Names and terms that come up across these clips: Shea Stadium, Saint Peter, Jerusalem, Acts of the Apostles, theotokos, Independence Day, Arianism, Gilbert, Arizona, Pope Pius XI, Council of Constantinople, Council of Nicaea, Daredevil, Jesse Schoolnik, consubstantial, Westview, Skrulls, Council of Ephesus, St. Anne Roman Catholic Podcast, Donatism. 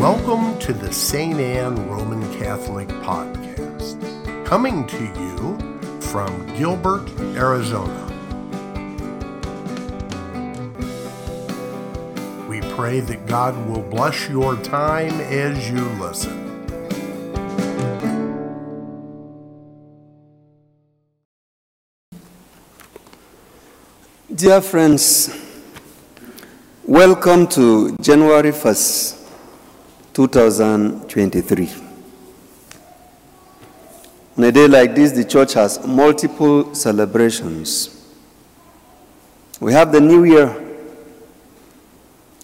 Welcome to the St. Anne Roman Catholic Podcast, coming to you from Gilbert, Arizona. We pray that God will bless your time as you listen. Dear friends, welcome to January 1st. 2023. On a day like this, the church has multiple celebrations. We have the New Year.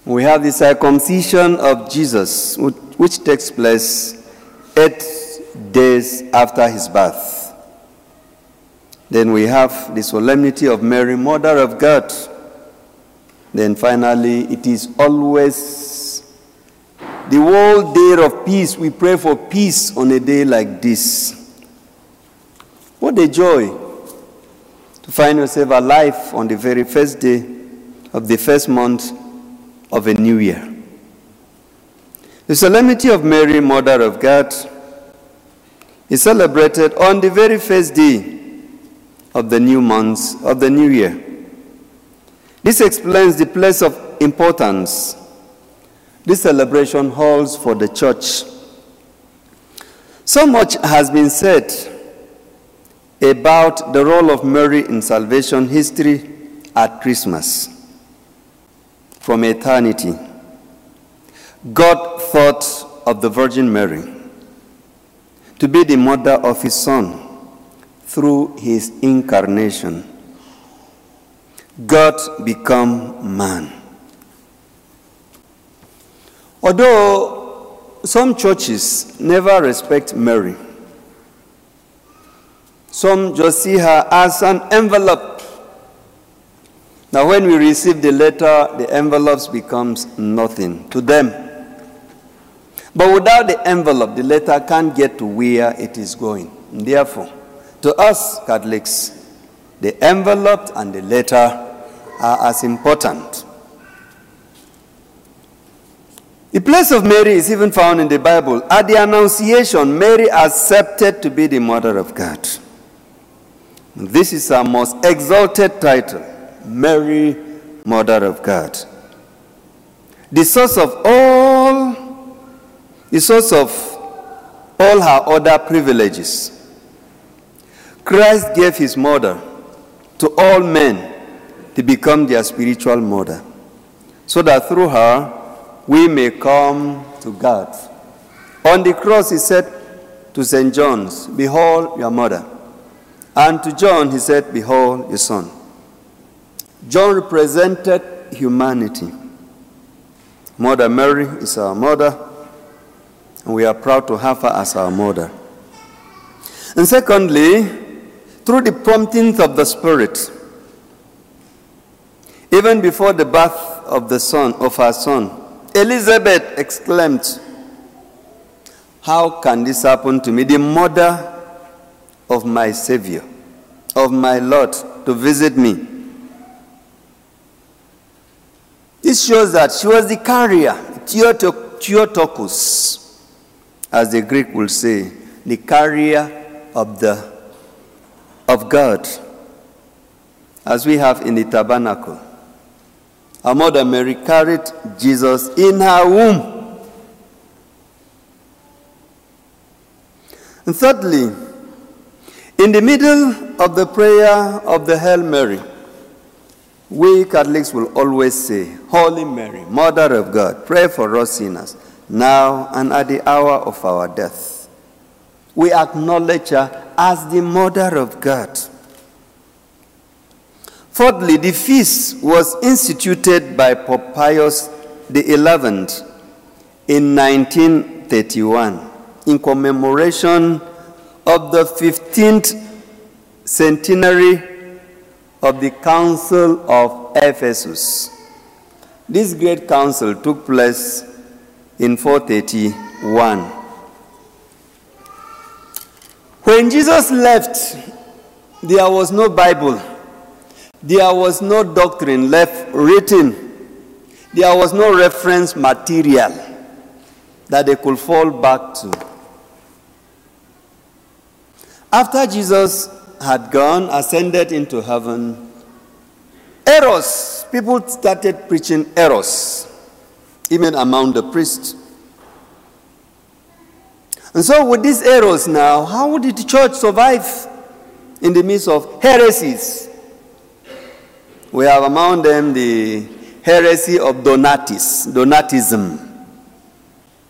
We have the circumcision of Jesus, which takes place 8 days after his birth. Then we have the solemnity of Mary, Mother of God. Then finally, it is always the whole day of peace. We pray for peace on a day like this. What a joy to find yourself alive on the very first day of the first month of a new year. The solemnity of Mary, Mother of God, is celebrated on the very first day of the new month of the new year. This explains the place of importance this celebration holds for the church. So much has been said about the role of Mary in salvation history at Christmas. From eternity, God thought of the Virgin Mary to be the mother of his Son through his incarnation. God became man. Although some churches never respect Mary, some just see her as an envelope. Now, when we receive the letter, the envelopes becomes nothing to them. But without the envelope, the letter can't get to where it is going. And therefore, to us Catholics, the envelope and the letter are as important. The place of Mary is even found in the Bible. At the Annunciation, Mary accepted to be the Mother of God. This is our most exalted title, Mary, Mother of God. The source of all her other privileges. Christ gave his mother to all men to become their spiritual mother, so that through her, we may come to God. On the cross, he said to St. John, "Behold your mother." And to John, he said, "Behold your son." John represented humanity. Mother Mary is our mother, and we are proud to have her as our mother. And secondly, through the promptings of the Spirit, even before the birth of the son, of her son, Elizabeth exclaimed, "How can this happen to me, the mother of my Savior, of my Lord, to visit me?" This shows that she was the carrier, theotokos, as the Greek will say, the carrier of God, as we have in the tabernacle. Our mother Mary carried Jesus in her womb. And thirdly, in the middle of the prayer of the Hail Mary, we Catholics will always say, "Holy Mary, Mother of God, pray for us sinners, now and at the hour of our death." We acknowledge her as the Mother of God. Fourthly, the feast was instituted by Pope Pius XI in 1931 in commemoration of the 15th centenary of the Council of Ephesus. This great council took place in 431. When Jesus left, there was no Bible. There was no doctrine left written. There was no reference material. that they could fall back to. After Jesus had gone, ascended into heaven, Eros, people started preaching Eros, even among the priests. And so with this Eros now, how would the church survive in the midst of heresies? We have among them the heresy of Donatism,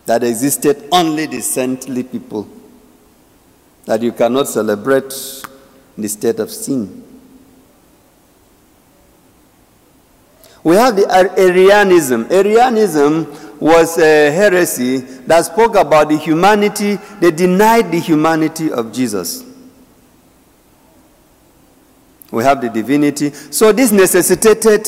that existed only the saintly people, that you cannot celebrate in the state of sin. We have the Arianism. Arianism was a heresy that spoke about the humanity. They denied the humanity of Jesus. We have the divinity. So this necessitated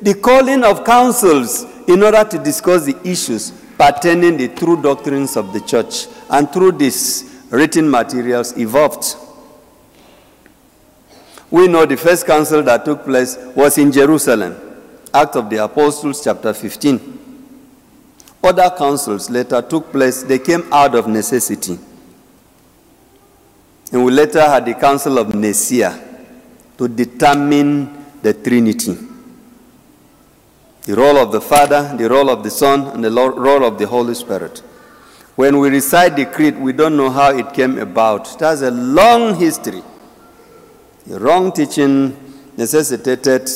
the calling of councils in order to discuss the issues pertaining to the true doctrines of the church. And through this, written materials evolved. We know the first council that took place was in Jerusalem, Acts of the Apostles, chapter 15. Other councils later took place. They came out of necessity. And we later had the Council of Nicaea to determine the Trinity, the role of the Father, the role of the Son, and the role of the Holy Spirit. When we recite the creed, we don't know how it came about. It has a long history. The wrong teaching necessitated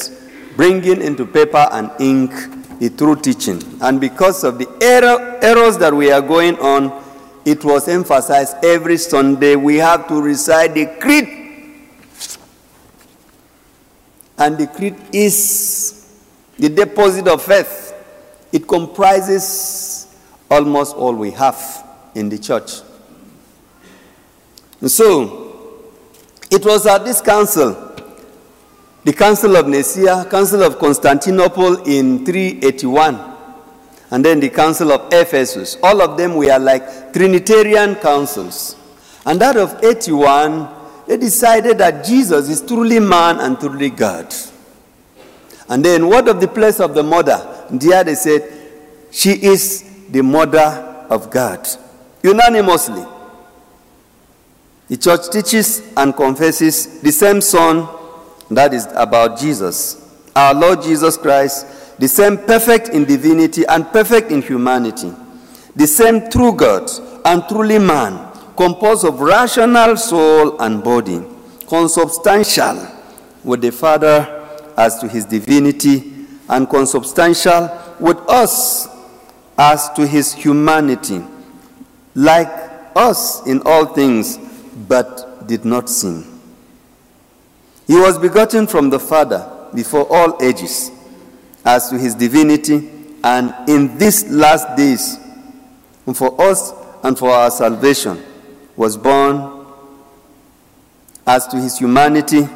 bringing into paper and ink the true teaching. And because of the errors that we are going on, it was emphasized every Sunday we have to recite the creed. And the creed is the deposit of faith. It comprises almost all we have in the church. And so, it was at this council, the Council of Nicaea, Council of Constantinople in 381, and then the Council of Ephesus. All of them were like Trinitarian councils. And that of 81, they decided that Jesus is truly man and truly God. And then what of the place of the mother? There they said, she is the mother of God. Unanimously, the church teaches and confesses the same Son, that is about Jesus, our Lord Jesus Christ, the same perfect in divinity and perfect in humanity, the same true God and truly man, composed of rational soul and body, consubstantial with the Father as to his divinity, and consubstantial with us as to his humanity, like us in all things, but did not sin. He was begotten from the Father before all ages, as to his divinity, and in these last days, for us and for our salvation, was born as to his humanity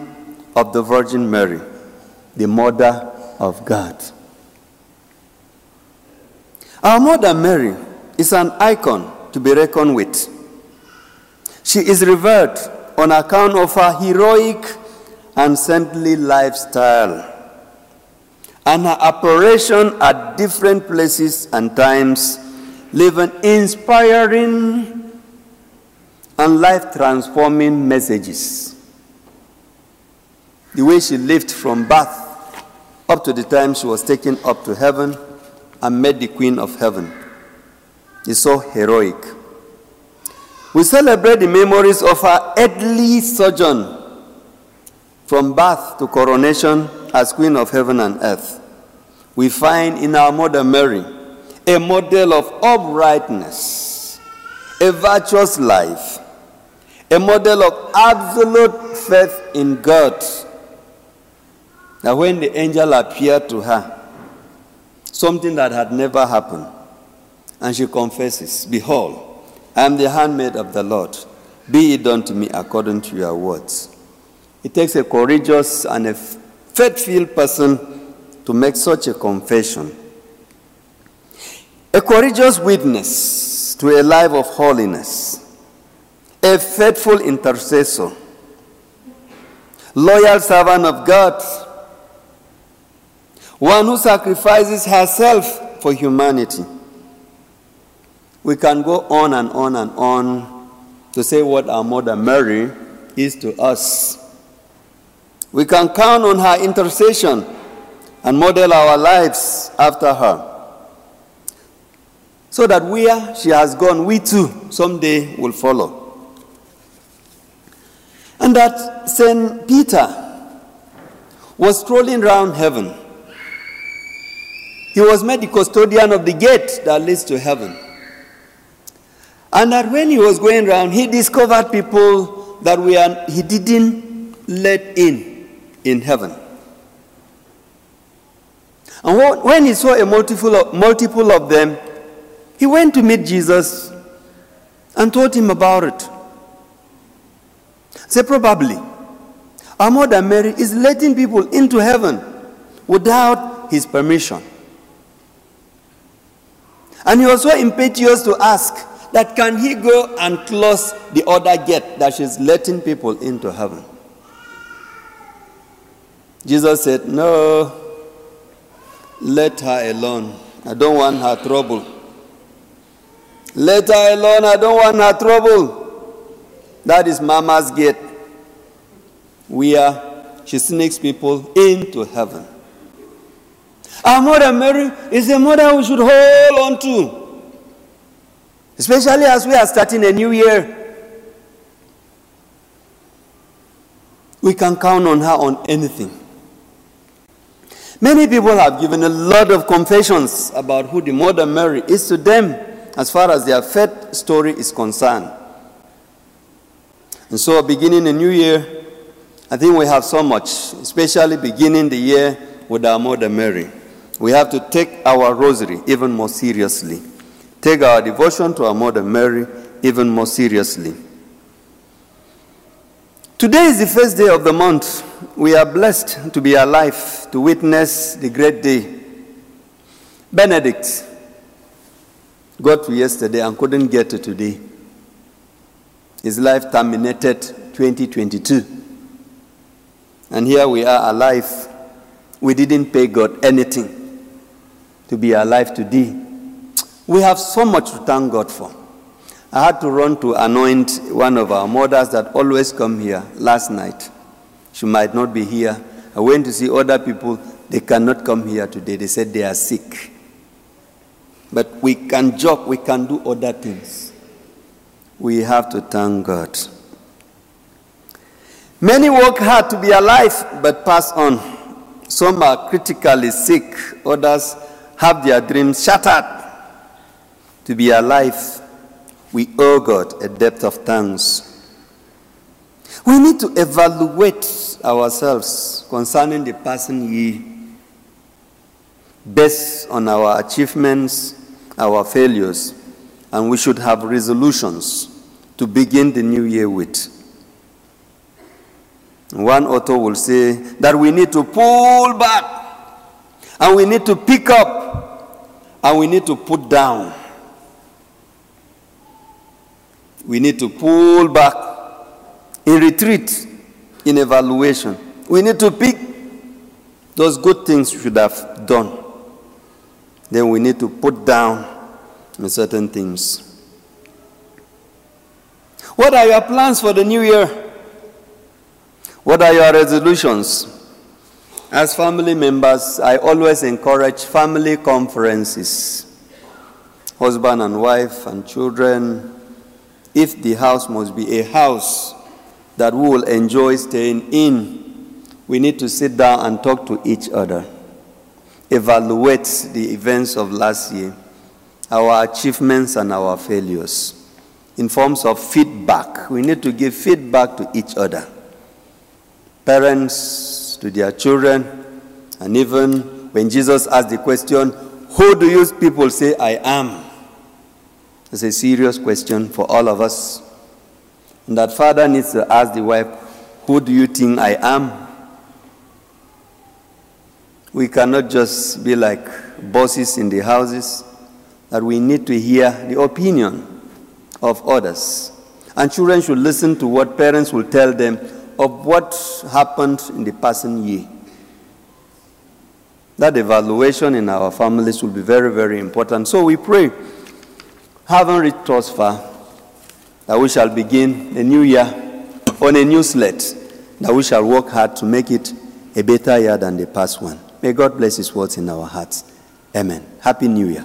of the Virgin Mary, the Mother of God. Our Mother Mary is an icon to be reckoned with. She is revered on account of her heroic and saintly lifestyle and her apparition at different places and times, leave an inspiring and life-transforming messages. The way she lived from birth up to the time she was taken up to heaven and met the Queen of Heaven is so heroic. We celebrate the memories of her earthly sojourn from birth to coronation as Queen of Heaven and Earth. We find in our Mother Mary a model of uprightness, a virtuous life, a model of absolute faith in God. Now, when the angel appeared to her, something that had never happened. And she confesses, "Behold, I am the handmaid of the Lord. Be it done to me according to your words." It takes a courageous and a faith-filled person to make such a confession. A courageous witness to a life of holiness. A faithful intercessor. Loyal servant of God. One who sacrifices herself for humanity. We can go on and on and on to say what our Mother Mary is to us. We can count on her intercession and model our lives after her, so that where she has gone, we too someday will follow. And that Saint Peter was strolling round heaven. He was made the custodian of the gate that leads to heaven. And that when he was going round, he discovered people that he didn't let in heaven. And when he saw a multiple of them, he went to meet Jesus and told him about it. So probably, our Mother Mary is letting people into heaven without his permission. And he was so impetuous to ask that can he go and close the other gate that she's letting people into heaven. Jesus said, "No, let her alone. I don't want her trouble. Let her alone. I don't want her trouble. That is Mama's gate, where she sneaks people into heaven." Our Mother Mary is a mother we should hold on to, especially as we are starting a new year. We can count on her on anything. Many people have given a lot of confessions about who the Mother Mary is to them as far as their faith story is concerned. And so beginning a new year, I think we have so much, especially beginning the year with our Mother Mary. We have to take our rosary even more seriously. Take our devotion to our Mother Mary even more seriously. Today is the first day of the month. We are blessed to be alive to witness the great day. Benedict got to yesterday and couldn't get to today. His life terminated 2022. And here we are alive. We didn't pay God anything to be alive today. We have so much to thank God for. I had to run to anoint one of our mothers that always come here last night. She might not be here. I went to see other people. They cannot come here today. They said they are sick. But we can joke. We can do other things. We have to thank God. Many work hard to be alive, but pass on. Some are critically sick. Others have their dreams shattered. To be alive, we owe God a debt of thanks. We need to evaluate ourselves concerning the passing year based on our achievements, our failures, and we should have resolutions to begin the new year with. One author will say that we need to pull back, and we need to pick up, and we need to put down. We need to pull back in retreat, in evaluation. We need to pick those good things we should have done. Then we need to put down certain things. What are your plans for the new year? What are your resolutions? As family members, I always encourage family conferences. Husband and wife and children. If the house must be a house that we will enjoy staying in, we need to sit down and talk to each other. Evaluate the events of last year, our achievements and our failures. In forms of feedback, we need to give feedback to each other. Parents to their children, and even when Jesus asked the question, "Who do you people say I am?" It's a serious question for all of us. And that father needs to ask the wife, "Who do you think I am?" We cannot just be like bosses in the houses, that we need to hear the opinion of others. And children should listen to what parents will tell them of what happened in the passing year. That evaluation in our families will be very, very important. So we pray Heavenly transfer, that we shall begin a new year on a new slate, that we shall work hard to make it a better year than the past one. May God bless His words in our hearts. Amen. Happy New Year.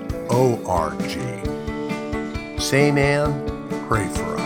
St. Anne, pray for us.